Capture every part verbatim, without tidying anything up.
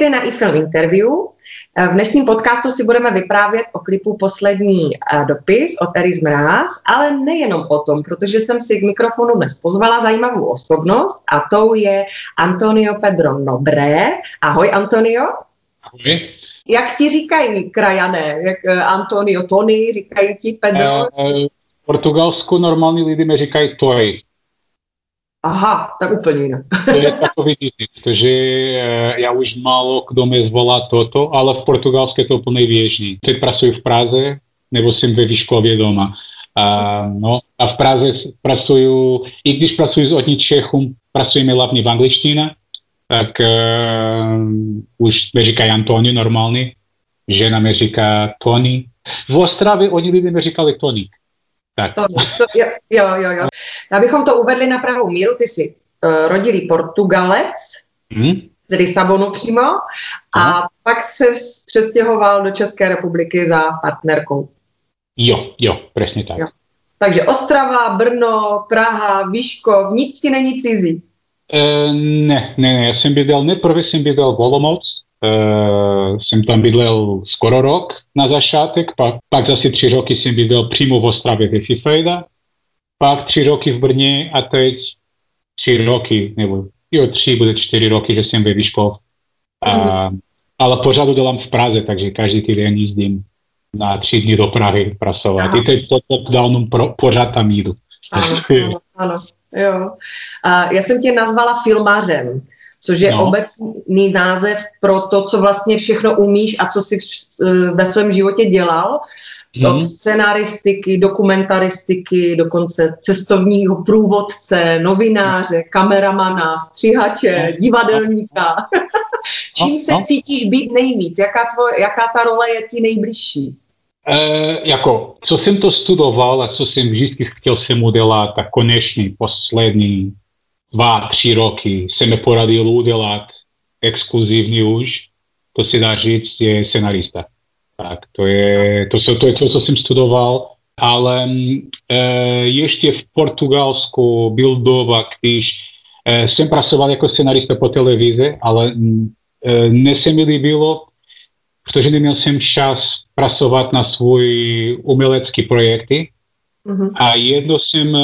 Vítejte na iFilm interview. V dnešním podcastu si budeme vyprávět o klipu Poslední dopis od Ellis Mraz, ale nejenom o tom, protože jsem si k mikrofonu dnes pozvala zajímavou osobnost a tou je António Pedro Nobre. Ahoj, Antonio. Ahoj. Jak ti říkají krajané? Jak Antonio, Tony, říkají ti Pedro? V Portugalsku normální lidi mi říkají Toy. Aha, tak úplně jinak. To je takový tisíc, takže já už málo kdo mě zvolá toto, ale v Portugalsku je to úplně běžný. Teď pracuji v Praze, nebo jsem ve Vyškově doma. A, no, a v Praze pracuji, i když pracuji s odní Čechům, pracujeme hlavně v angličtině, tak uh, už mě říkají Antonio normálně, žena mě říká Tony. V Ostravě oni lidé mě říkali Tony. To, to, jo, jo, jo. Abychom to uvedli na pravou míru, ty jsi uh, rodilý Portugalec, hmm? z Lisabonu přímo, a hmm. pak se přestěhoval do České republiky za partnerkou. Jo, jo, přesně tak. Jo. Takže Ostrava, Brno, Praha, Výškov, nic ti není cizí? E, ne, ne, ne, já jsem bydlel, neprve jsem bydlel v Olomouc, Uh, jsem tam bydlel skoro rok na začátek, pak, pak zase tři roky jsem bydlel přímo v Ostravě ve Fifejda, pak tři roky v Brně a teď tři roky, nebo jo, tři, bude čtyři roky, že jsem ve Vyškov. Uh, ale pořád dělám v Praze, takže každý týden jízdím na tři dny do Prahy pracovat. Aha. I teď pod lockdownem pořád tam jdu. Ano, ano, ano, jo. Uh, já jsem tě nazvala filmařem, což je no. obecný název pro to, co vlastně všechno umíš a co jsi ve svém životě dělal. Od hmm. scenaristiky, dokumentaristiky, dokonce cestovního průvodce, novináře, kameramana, střihače, no. divadelníka. No. Čím se no. cítíš být nejvíc? Jaká, tvoje, jaká ta role je ti nejbližší? E, jako, co jsem to studoval a co jsem vždycky chtěl jsem udělat, tak konečný, poslední dva, tři roky se mi poradil udělat exkluzivní už, to se dá říct, je scenarista. Tak, to je to, to, je to co jsem studoval, ale e, ještě v Portugalsku byl doba, když e, jsem pracoval jako scenarista po televizi, ale e, ne se mi líbilo, protože neměl jsem čas pracovat na svůj umělecký projekty. Uhum. A jedno jsem,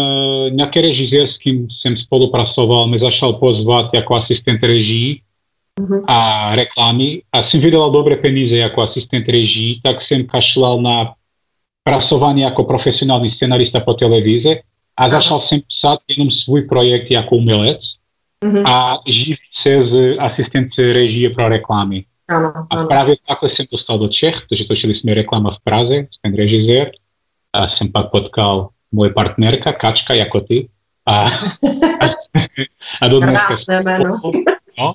nějaký režisér, s kým jsem spolupracoval, mě začal pozvat jako asistent režii uhum. a reklamy a jsem vydal dobré peníze jako asistent režii, tak jsem kašlal na pracování jako profesionální scenarista po televizi a začal jsem psát jenom svůj projekt jako umělec uhum. a živit se z asistence režie pro reklamy. Uhum. A právě takhle jsem dostal do Čech, protože točili jsme reklama v Praze, ten režisér. A jsem pak potkal moje partnerka, Kačka, jako ty. A, a, a do dneska spolu, no, no.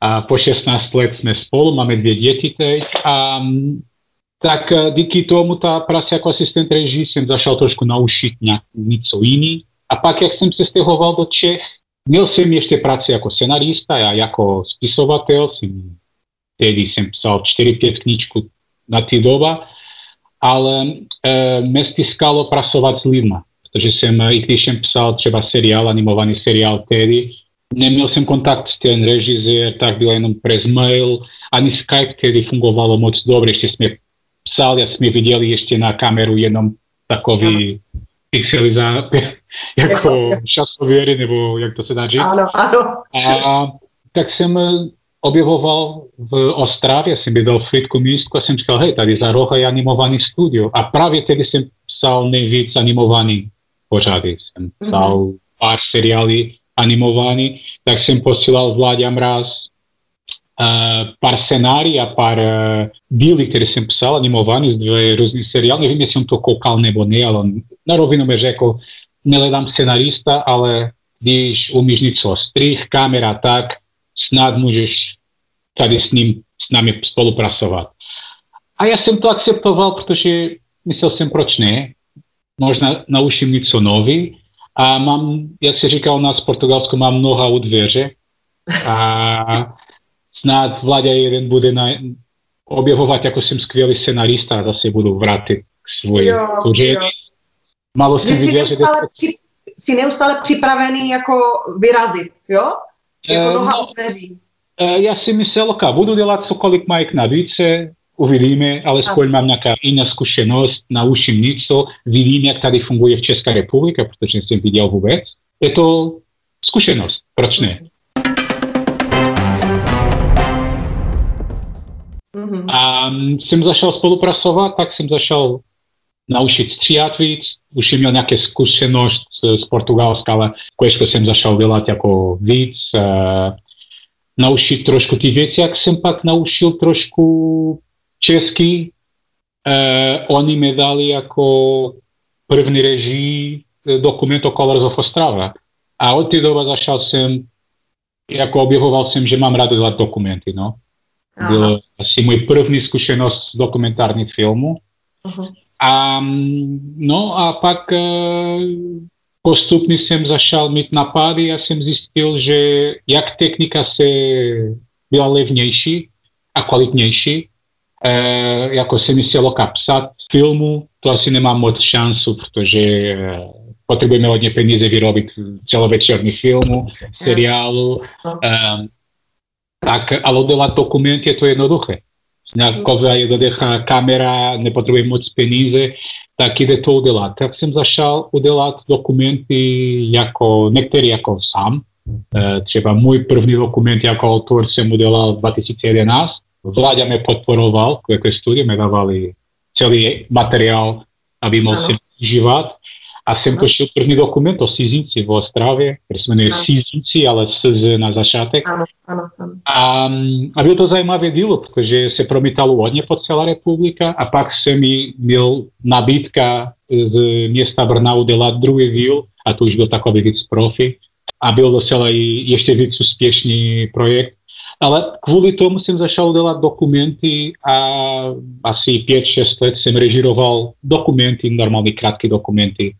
A po šestnáct let jsme spolu, máme dvě děti teď. A, tak díky tomu ta práce jako asistent režii jsem začal trošku naučit něco jiný. A pak, jak jsem se stěhoval do Čech, měl jsem ještě práci jako scenarista a jako spisovatel. Jsem, tedy jsem psal čtyři pět knížku na ty doba. Ale e, mě stiskalo pracovat s lidmi, protože jsem, i když jsem psal třeba seriál, animovaný seriál Terry, neměl jsem kontakt s ten režisér, tak bylo jenom přes mail, ani Skype tedy fungovalo moc dobře, ještě jsme psali a jsme viděli ještě na kameru jenom takový pixelizace, jako časověry, nebo jak to se dá říct. Ano, ano. A tak jsem objevoval v Ostravě, jsem bydlel v Frýdku místku a jsem říkal, hej, tady za roha je animovaný studio. A právě tedy jsem psal nejvíc animovaný pořady. Jsem psal mm-hmm. pár seriály animovaný, tak jsem posílal Vládě Mraz uh, pár scenárií a pár uh, díly, které jsem psal animovaný z dvě různých seriály. Nevím, jestli jsem to koukal nebo ne, ale na rovinu mi řekl, nehledám scenarista, ale když umíš něco, střih, kamera, tak snad můžeš tady s ním, s námi spolupracovat. A já jsem to akceptoval, protože myslel jsem, proč ne? Možná naučím něco nový. A mám, jak se říká u nás v Portugalsku, mám noha u dveře. A snad Vláďa jeden bude na, objevovat, jako jsem skvělý scenarista, a zase budu vrátit k svoji kuřeči. Málo jsem viděl, že... Jsi jsi neustále připravený jako vyrazit, jo? Jako noha u dveří. Já si myslel, ok, budu dělat cokoliv mají k nabídce, uvidíme, alespoň mám nějaká jiná zkušenost, naučím něco, vidím, jak tady funguje v České republice, protože jsem viděl vůbec. Je to zkušenost, proč ne? Mm-hmm. A jsem začal spolupracovat, tak jsem začal naučit stříhat víc, už jsem měl nějaké zkušenost z Portugalska, ale kvěžko jsem začal dělat jako víc, naučit trošku ty věci, jak jsem pak naučil trošku česky. Eh, oni mi dali jako první režii dokument o Colours of Ostrava. A od té doby začal jsem, jako objevoval jsem, že mám rád dělat dokumenty, no. Aha. Byl asi můj první zkušenost s dokumentárním filmu. Aha. A, no a pak eh, postupně jsem začal mít napady a jsem zjistil, že jak technika se byla levnější a kvalitnější, eh, jako jsem myslel, ok, psát filmu, to asi nemám moc šansu, protože eh, potřebujeme hodně peníze vyrobit celovečerní filmu, seriálu, eh, tak, ale dělat dokument je to jednoduché. Nějaká jednoduchá kamera, nepotřebuje moc peníze, tak jde to udělat. Tak jsem začal udělat dokumenty jako, některý jako sám. Třeba můj první dokument jako autor jsem udělal v dva tisíce jedenáct. Vláďa mě podporoval, Q Q studiu, mě dávali celý materiál, aby mohl se užívat. A jsem točil první dokument o cizinci v Ostravě, který se jmenuje Cizinci, ale S Z na začátek. Ano, ano, ano. A, a bylo to zajímavé dílo, protože se promítalo hodně po celá republika a pak jsem mi měl nabídka z města Brna udělat druhý díl, a to už byl takový víc profi. A byl docela ještě víc úspěšný projekt. Ale kvůli tomu jsem začal dělat dokumenty a asi pět šest let jsem režíroval dokumenty, normální krátké dokumenty.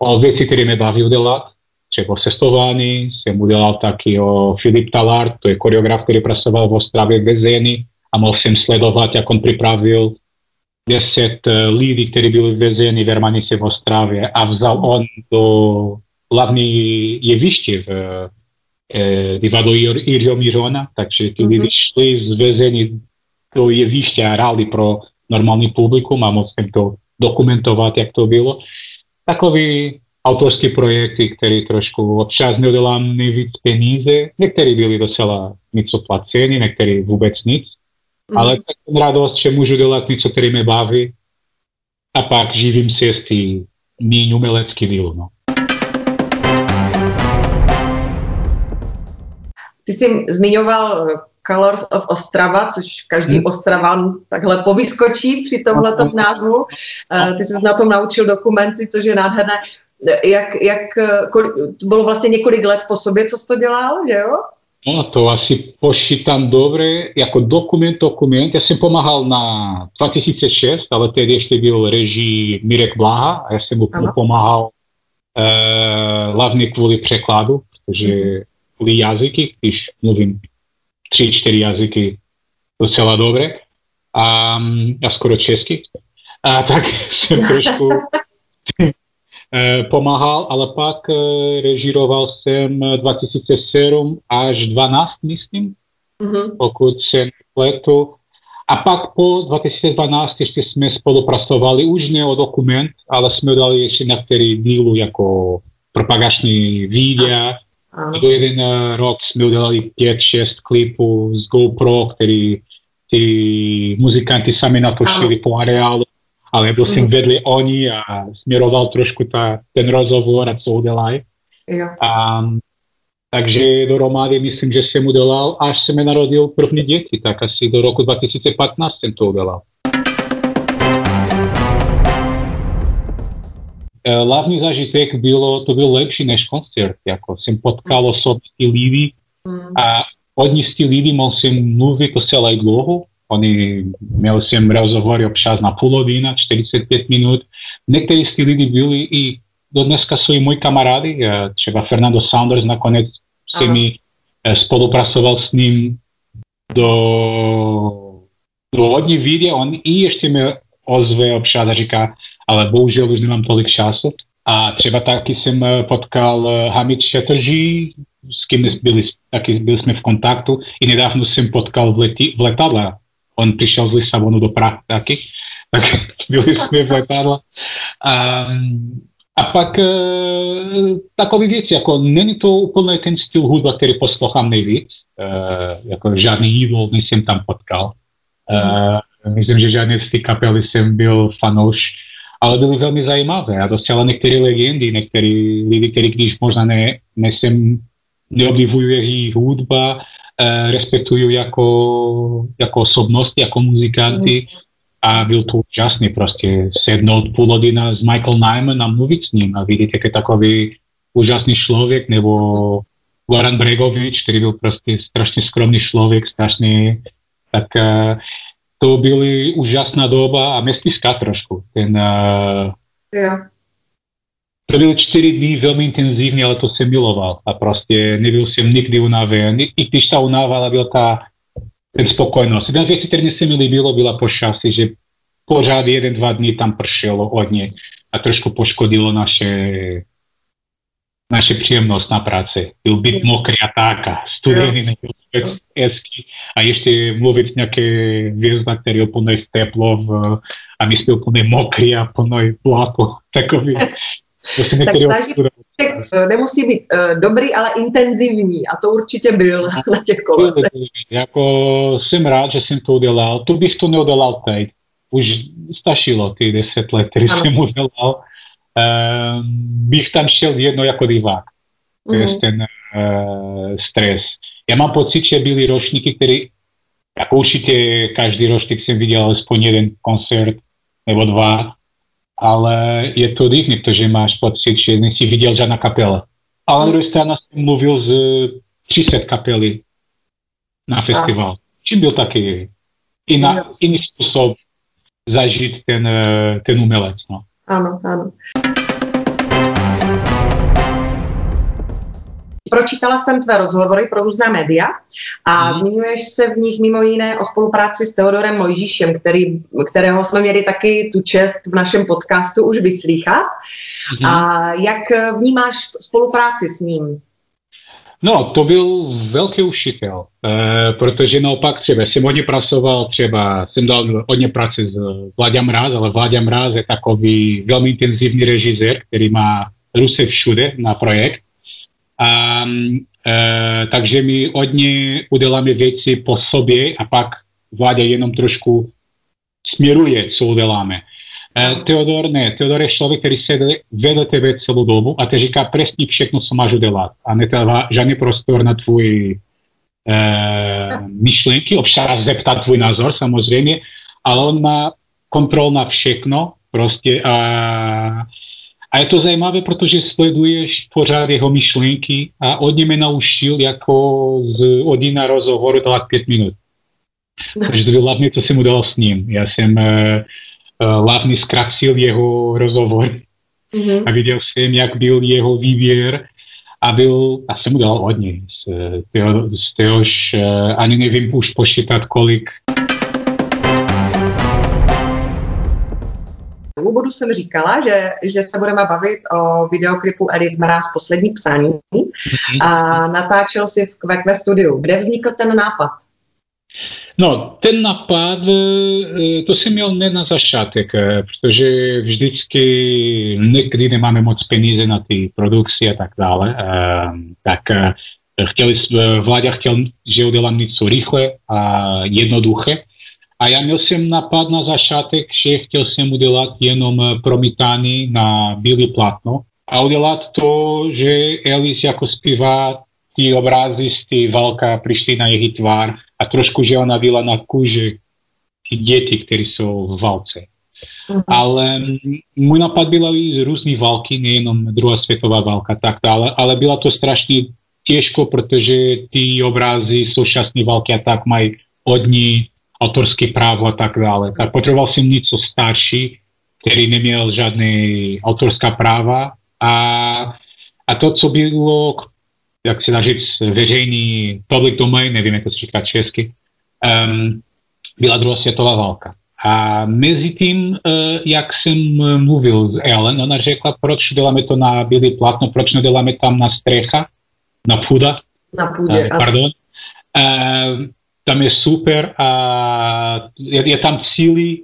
O věci, které mě baví udělat, třeba o cestování, jsem udělal taky o Filip Talard, to je choreograf, který pracoval v Ostravě v vězení a mohl jsem sledovat, jak on připravil deset lidí, kteří byli v vězení v Hermanice v Ostravě a vzal on do hlavní jeviště v eh, divadlo Jiřího Mirona, takže ti lidi šli z vězení do jeviště a hráli pro normální publikum a mohl jsem to dokumentovat, jak to bylo. Takový autorský projekty, který trošku občas nedělám nejvíc peníze, některý byli docela něco placení, některý vůbec nic, mm. ale tak jsem radost, že můžu dělat něco, který mě baví a pak živím se z tý míň umelecký díl. No. Ty jsi zmiňoval Colours of Ostrava, což každý hmm. Ostravan takhle povyskočí při tomhletom názvu. Ty jsi na tom naučil dokumenty, což je nádherné. Jak, jak, kolik, to bylo vlastně několik let po sobě, co jsi to dělal, že jo? No to asi počítám dobře, jako dokument, dokument. Já jsem pomáhal na dva tisíce šest, ale tedy ještě byl režii Mirek Bláha a já jsem mu pomáhal eh, hlavně kvůli překladu, protože kvůli jazyky, když mluvím tři, čtyři jazyky docela dobré a, a skoro česky. A tak jsem trošku pomáhal, ale pak režíroval jsem dva tisíce sedm až dvanáct, myslím, mm-hmm. pokud jsem pletu. A pak po dva tisíce dvanáct ještě jsme spolupracovali už ne o dokument, ale jsme dali ještě některý dílu jako propagační videa. Do jeden rok jsme udělali pět, šest klipů z GoPro, který ty muzikanti sami natočili po areálu, ale byl jsem vedli oni a směroval trošku ta, ten rozhovor a co udělají. Um, takže dohromady myslím, že jsem udělal, až se mi narodil první děti, tak asi do roku dva tisíce patnáct jsem to udělal. Hlavní zážitek bylo, to byl lepší než koncert, jako jsem potkal osoby lidí a od nich z lidí mohl jsem mluvit docela dlouho, oni měl jsem rozhovory občas na polovina, čtyřicet pět minut, některé z těch lidí byli i do dneska jsou i moji kamarády, třeba Fernando Saunders nakonec se mi spolupracoval s ním do, do hodně videa, on i ještě mi ozve občas a říká, ale bohužel už nemám tolik času. A třeba taky jsem potkal Hamid Šetrží, s kým byli taky byli jsme v kontaktu i nedávno jsem potkal v, leti, v letadle. On přišel z Lisabonu do Prahy taky, tak byli jsme v letadle. A, a pak e, takové věci, jako není to úplně ten styl hudba, který poslouchám nejvíc, e, jako žádný Evil nejsem tam potkal. E, myslím, že žádné z té kapely jsem byl fanouš, ale byly velmi zajímavé a dostala některé legendy, některé lidi, kteří když možná ne, nesem, neobdivuju jejich hudba, e, respektuju jako, jako osobnosti, jako muzikanty a byl to úžasný prostě sednout půl hodina s Michael Nyman a mluvit s ním a vidět, jak je takový úžasný člověk, nebo Goran Bregović, který byl prostě strašně skromný člověk, strašně tak... E, to byly úžasná doba a městská trošku. Ten, uh, yeah. To byly čtyři dny velmi intenzivní, ale to jsem miloval. A prostě nebyl jsem nikdy unavený. I když ta unavala byla ta ten spokojnost. Jedna věc, která se mi líbilo, byla počasí, že pořád jeden, dva dny tam pršelo hodně a trošku poškodilo naše, naše příjemnost na práci. Byl být mokrý a tak, studený nebyl. Hezky a ještě mluvit nějaké vězda, které je plné teplo v, a my jsme plné mokrý a plné plátu. Takový. Tak zážitek nemusí být uh, dobrý, ale intenzivní a to určitě byl na těch kolosech. Jako jsem rád, že jsem to udělal. Tu bych to neudělal teď. Už stačilo ty deset let, které jsem udělal. Uh, bych tam šel jedno jako divák. To je mm-hmm. ten uh, stres. Já mám pocit, že byly ročníky, které, jako určitě každý ročník jsem viděl alespoň jeden koncert nebo dva, ale je to divný, protože máš pocit, že nejsi viděl žádná kapela. Ale na druhé straně jsem mluvil z třiceti kapely na festival. A. Čím byl taky jiná, jiný způsob zažít ten, ten umělec. No. Ano, ano. Pročítala jsem tvé rozhovory pro různá média a mm. zmiňuješ se v nich mimo jiné o spolupráci s Teodorem Mojžíšem, který, kterého jsme měli taky tu čest v našem podcastu už vyslýchat. Mm. A jak vnímáš spolupráci s ním? No, to byl velký učitel, e, protože naopak třeba jsem hodně pracoval, třeba jsem dal hodně práce s Vláďou Mraz, ale Vláďa Mraz je takový velmi intenzivní režisér, který má ruce všude na projekt. A, e, takže my hodně uděláme věci po sobě a pak vláda jenom trošku směruje, co uděláme. E, Teodor ne, Teodor je člověk, který sedí vedle tebe celou dobu a te říká přesně všechno, co máš udělat. A netává žádný prostor na tvůj e, myšlenky, občas zeptá tvůj názor samozřejmě, ale on má kontrol na všechno prostě a... A je to zajímavé, protože sleduješ pořád jeho myšlenky a od něj mě naučil jako z hodina rozhovoru dát pět minut. Takže to bylo hlavně, co jsem udělal s ním. Já jsem eh, hlavně zkrátil jeho rozhovor mm-hmm. a viděl jsem, jak byl jeho výběr a byl, a jsem udělal hodně. Z téhož eh, ani nevím už počítat kolik. V úvodu jsem říkala, že, že se budeme bavit o videoklipu Ellis Mraz Poslední psaní a natáčel si v Q Q studiu. Kde vznikl ten nápad? No, ten nápad, to jsem měl ne na začátek, protože vždycky někdy nemáme moc peníze na ty produkci a tak dále. Tak chtěli, vláda chtěl, že udělám něco rychle a jednoduché. A já měl jsem napad na začátek, že chtěl jsem udělat jenom promítání na bílé plátno a udělat to, že Ellis jako zpívá ty obrazy z té válka přišly na její tvár a trošku, že ona byla na kůži ty děti, které jsou v válce. Mm-hmm. Ale můj napad byla i z různých války, nejenom druhá světová válka, tak dále, ale byla to strašně těžko, protože ty obrazy současné války a tak mají hodně autorské právo a tak dále. Tak potřeboval jsem něco starší, který neměl žádný autorská práva a, a to, co bylo, jak se dá říct, veřejný public domain, nevím, jak to se říká česky, um, byla druhá světová válka. A mezi tím, uh, jak jsem mluvil s Ellen, ona řekla, proč děláme to na bílé plátno, proč neděláme tam na střecha, na půda, na půdě. A, pardon. A, tam je super a je, je tam cílí,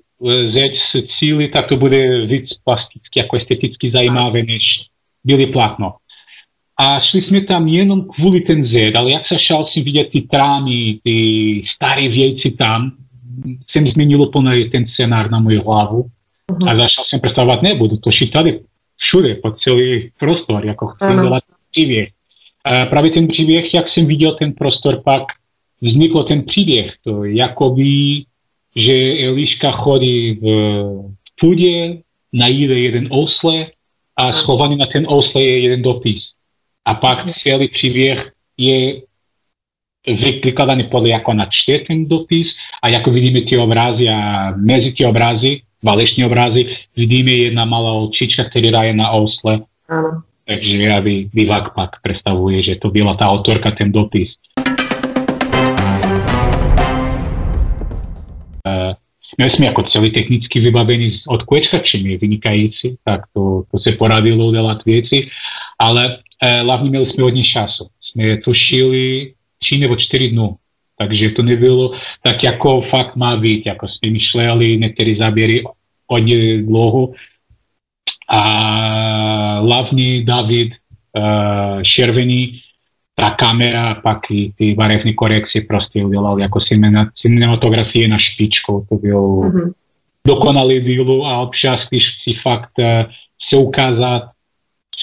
zeď s cílí, tak to bude víc plasticky, jako esteticky zajímavé, než bílé plátno. A šli jsme tam jenom kvůli ten zed, ale jak se šel jsem vidět ty trámy, ty staré věci tam, jsem změnilo plně ten scénář na moji hlavu. Uh-huh. A zašel jsem představovat, nebudu to šitali všude, po celý prostor, jako chci uh-huh. dělat příběh. A právě ten příběh, jak jsem viděl ten prostor, pak vznikl ten příběh, to jakoby, že Eliška chodí v půdě, najde jeden osle a schovaný na ten osle je jeden dopis. A pak celý příběh je vykladaný podle, jak ona čte ten dopis a jako vidíme ty obrazy a mezi ty obrazy, váleční obrazy, vidíme jedna malá očička, která je na osle. Ano. Takže aby divák pak představuje, že to byla ta autorka, ten dopis. Uh, my jsme jako celý technicky vybavení od kvečkačemi vynikající, tak to, to se poradilo dělat věci, ale uh, hlavně měli jsme hodně času. Jsme to šili tři nebo čtyři dnů, takže to nebylo tak, jako fakt má být, jako jsme myšleli, některé záběry hodně dlouho. A hlavně David uh, Červený, ta kamera, pak i ty barevné korekce prostě udělal jako cinematografie na špičku, to byl mm-hmm. dokonalý díl a občas, když si fakt uh, se ukázat,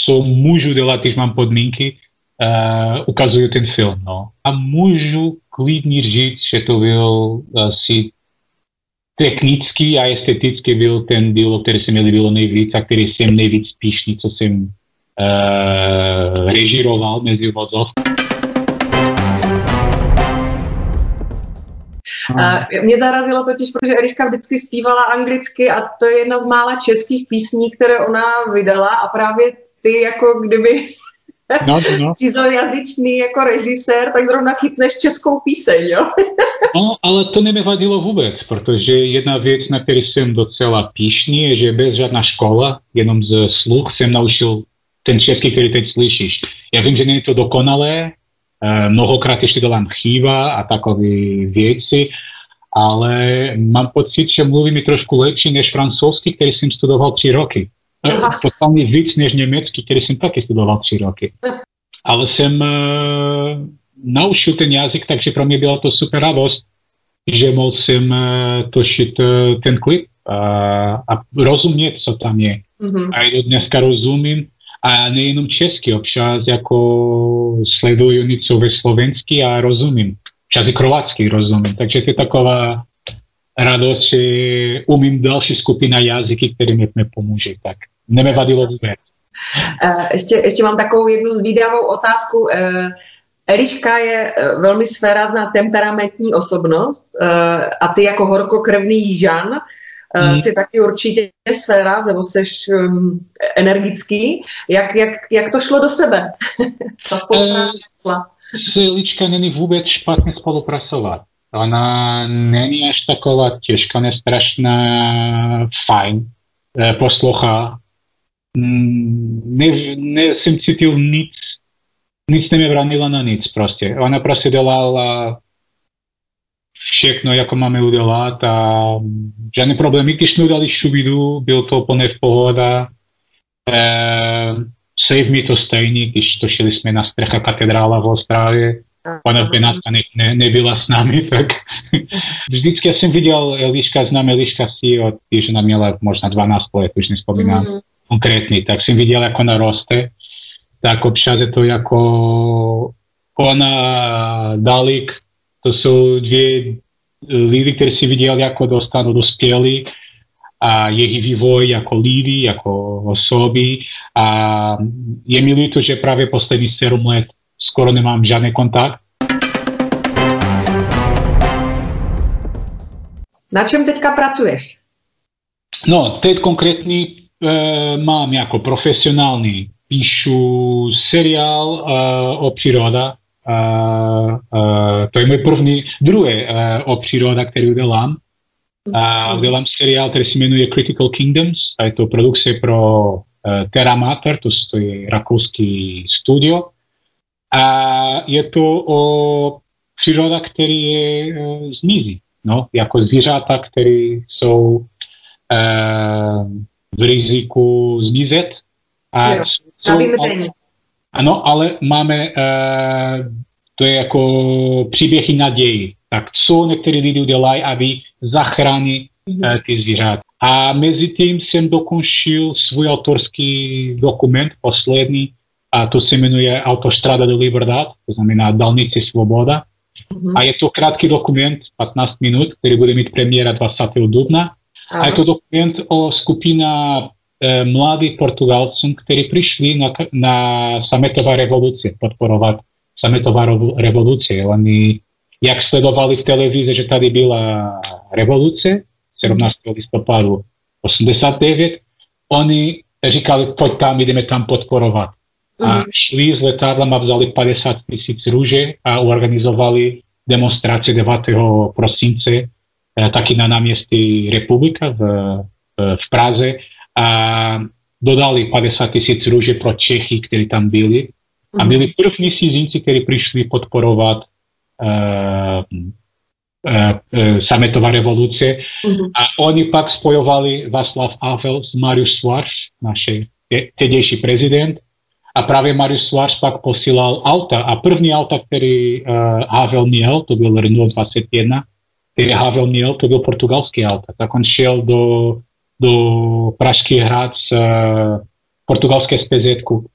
co můžu dělat, když mám podmínky, uh, ukazuju ten film, no. A můžu klidně říct, že to byl asi technicky a esteticky byl ten díl, o který se mi líbilo nejvíc a který jsem nejvíc píšný, co jsem Uh, režíroval mezi vozov. Uh, mě zarazilo totiž, protože Eliška vždycky zpívala anglicky a to je jedna z mála českých písní, které ona vydala a právě ty jako kdyby no, no. cizojazyčný jako režisér, tak zrovna chytneš českou píseň, jo? No, ale to nevadilo vůbec, protože jedna věc, na které jsem docela píšný, je, že bez žádná škola, jenom z sluch jsem naučil ten český, který teď slyšíš. Já vím, že není to dokonalé, mnohokrát ještě dělám chyba a takové věci, ale mám pocit, že mluvím i trošku lepší než francouzský, který jsem studoval tři roky. Totálně víc než německý, který jsem taky studoval tři roky. Ale jsem uh, naučil ten jazyk, takže pro mě byla to super radost, že mohl jsem uh, točit uh, ten klip uh, a rozumět, co tam je. Mm-hmm. A já dneska rozumím, a nejenom česky, občas jako sleduju něco ve slovensky a rozumím. Občas i kroatsky rozumím. Takže to je taková radost, že umím další skupina jazyky, které mě pomůže. Tak neme vadilo vůbec. Ještě, ještě mám takovou jednu zvídavou otázku. Eliška je velmi svérázná temperamentní osobnost a ty jako horkokrevný Jižan Hmm. jsi taky určitě sféra, nebo jsi um, energický. Jak, jak, jak to šlo do sebe? Ta spolupráce šla. Eliška není vůbec špatně spolupracovat. Ona není až taková těžká, nestrašná, fajn, poslucha. Ne, ne, jsem cítil nic, nic nemě branila na nic prostě. Ona prostě dělala všechno, jako máme udělat a žádný problém. I když jsme udali šubidu, byl to plně v pohoda. E, save me to stejný, když to šili jsme na střecha katedrála v Ostravě. Pana Benátka ne, ne, nebyla s námi, tak vždycky já jsem viděl Eliška, znám Eliška si, od, když ona měla možná dvanáct let, už nespomínám mm. konkrétně, tak jsem viděl, jak ona roste, tak občas je to jako ona dalek. To jsou dvě lidi, které si viděl, jako dostanou dospělí a jejich vývoj jako lidi, jako osoby. A je mi líto, že právě poslední sedm let skoro nemám žádný kontakt. Na čem teďka pracuješ? No, teď konkrétně e, mám jako profesionální, píšu seriál e, o příroda. Uh, uh, to je můj první, druhé uh, o příroda, který udělám. Uh, udělám seriál, který se jmenuje Critical Kingdoms, a je to produkce pro uh, Terra Mater, to je rakouský studio. a je to o příroda, který je zmizí, no, jako zvířata, který jsou e, v riziku zmizet. A jo, jsou, na vymření. Ano, ale máme, e, to je jako příběhy naději. Tak co některé lidi dělají, aby zachránili e, ty zvířata. A mezi tím jsem dokončil svůj autorský dokument, poslední, a to se jmenuje Autostrada de Liberdade, to znamená Dálnice svoboda. Mm-hmm. A je to krátký dokument, patnáct minut, který bude mít premiéra dvacátého dubna. Aha. A je to dokument o skupina e, mladých Portugalců, kteří přišli na, na Sametová revoluce, podporovat Sametová revoluce. Oni, jak sledovali v televizi, že tady byla revoluce, sedmnáctého listopadu osmdesát devět, oni říkali, pojď tam, jdeme tam podporovat. A šli s letadlem a vzali padesát tisíc růže a organizovali demonstraci devátého prosince taky na náměstí Republika v, v Praze a dodali padesát tisíc růže pro Čechy, kteří tam byli. A byli první cizinci, kteří přišli podporovat uh, uh, Sametová revoluce. Uh-huh. A oni pak spojovali Václav Havel s Mário Soares, náš tehdejší prezident. A právě Mário Soares pak posílal auta. A první auta, který uh, Havel měl, to byl Renault dvacet jedna, který Havel měl, to byl portugalský auta. Tak on šel do, do Pražský hrad z uh, portugalské SPZ-ku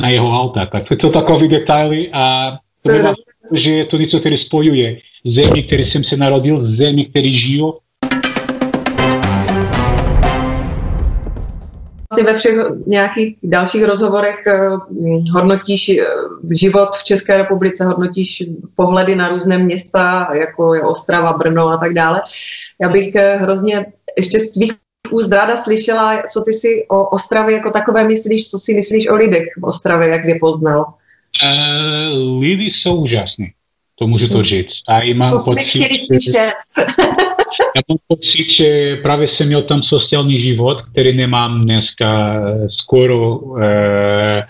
na jeho auta. Tak to jsou takové detaily a to bylo, že to něco, které spojuje zemi, které jsem se narodil, zemi, které žiju. Ve všech nějakých dalších rozhovorech hodnotíš život v České republice, hodnotíš pohledy na různé města, jako je Ostrava, Brno a tak dále. Já bych hrozně ještě z tvých úst ráda slyšela, co ty si o Ostravě jako takové myslíš, co si myslíš o lidech v Ostravě, jak jsi je poznal. Uh, lidi jsou úžasný, to můžu to říct. A mám to pocit, jsme chtěli slyšet. Já mám pocit, že právě jsem měl tam sociální život, který nemám dneska skoro. E,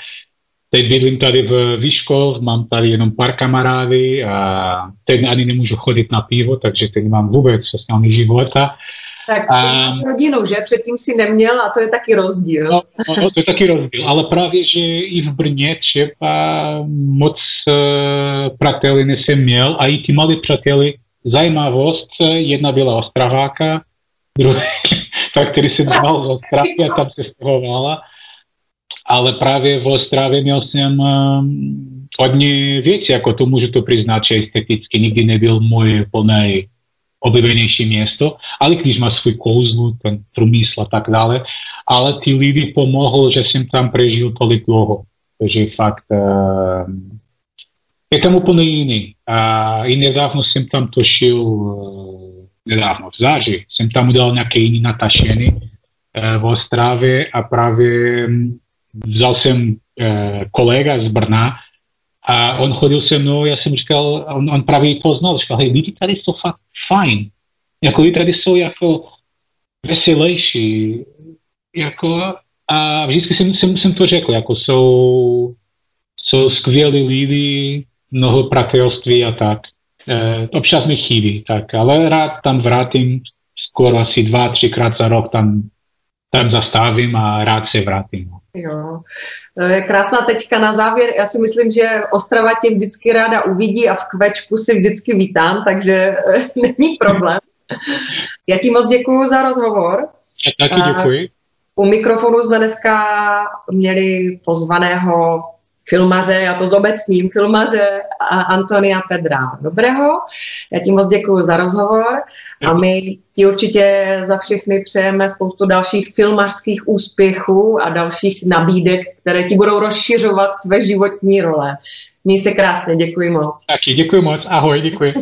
teď bydlím tady v Vyškov, mám tady jenom pár kamarádů a teď ani nemůžu chodit na pivo, takže teď mám vůbec sociální život. Tak to máš rodinu, že? Předtím si neměl a to je taky rozdíl. No, no, to je taky rozdíl, ale právě, že i v Brně třeba moc uh, přáteli nesem měl a i ty malí přáteli. Zajímavost, jedna byla Ostraváka, druhá, který se znal z Ostravy a tam se stěhovala, ale právě v Ostravě měl jsem um, hodně věcí, jako to můžu to přiznat, že esteticky nikdy nebyl moje plné oblíbenější město, ale když má svůj kouzlu, ten průmysl a tak dále, ale ty lidi pomohlo, že jsem tam prežil tolik dlouho, takže fakt... Um, je tam úplně jiný. A i nedávno jsem tam tošil, nedávno v září, jsem tam udělal nějaké jiné natašeny v Ostravě a právě vzal jsem kolega z Brna a on chodil se mnou, já jsem říkal, on, on právě poznal, říkal, hej, lidi tady jsou fakt fajn, jako lidi tady jsou jako veselější, jako, a vždycky jsem, jsem, jsem to řekl, jako jsou, jsou skvělí lidi, mnoho přátelství a tak. E, občas mi chybí, tak, ale rád tam vrátím, skoro asi dva, třikrát za rok tam, tam zastavím a rád se vrátím. Jo, je krásná tečka na závěr. Já si myslím, že Ostrava tě vždycky ráda uvidí a v Kvečku si vždycky vítám, takže není problém. Já ti moc děkuju za rozhovor. Já taky děkuji. U mikrofonu jsme dneska měli pozvaného filmaře, já to zobecním, filmaře Antonia Pedra Dobrého. Já ti moc děkuju za rozhovor a my ti určitě za všechny přejeme spoustu dalších filmařských úspěchů a dalších nabídek, které ti budou rozšiřovat tvé životní role. Měj se krásně, děkuji moc. Taky, děkuji moc, ahoj, děkuji.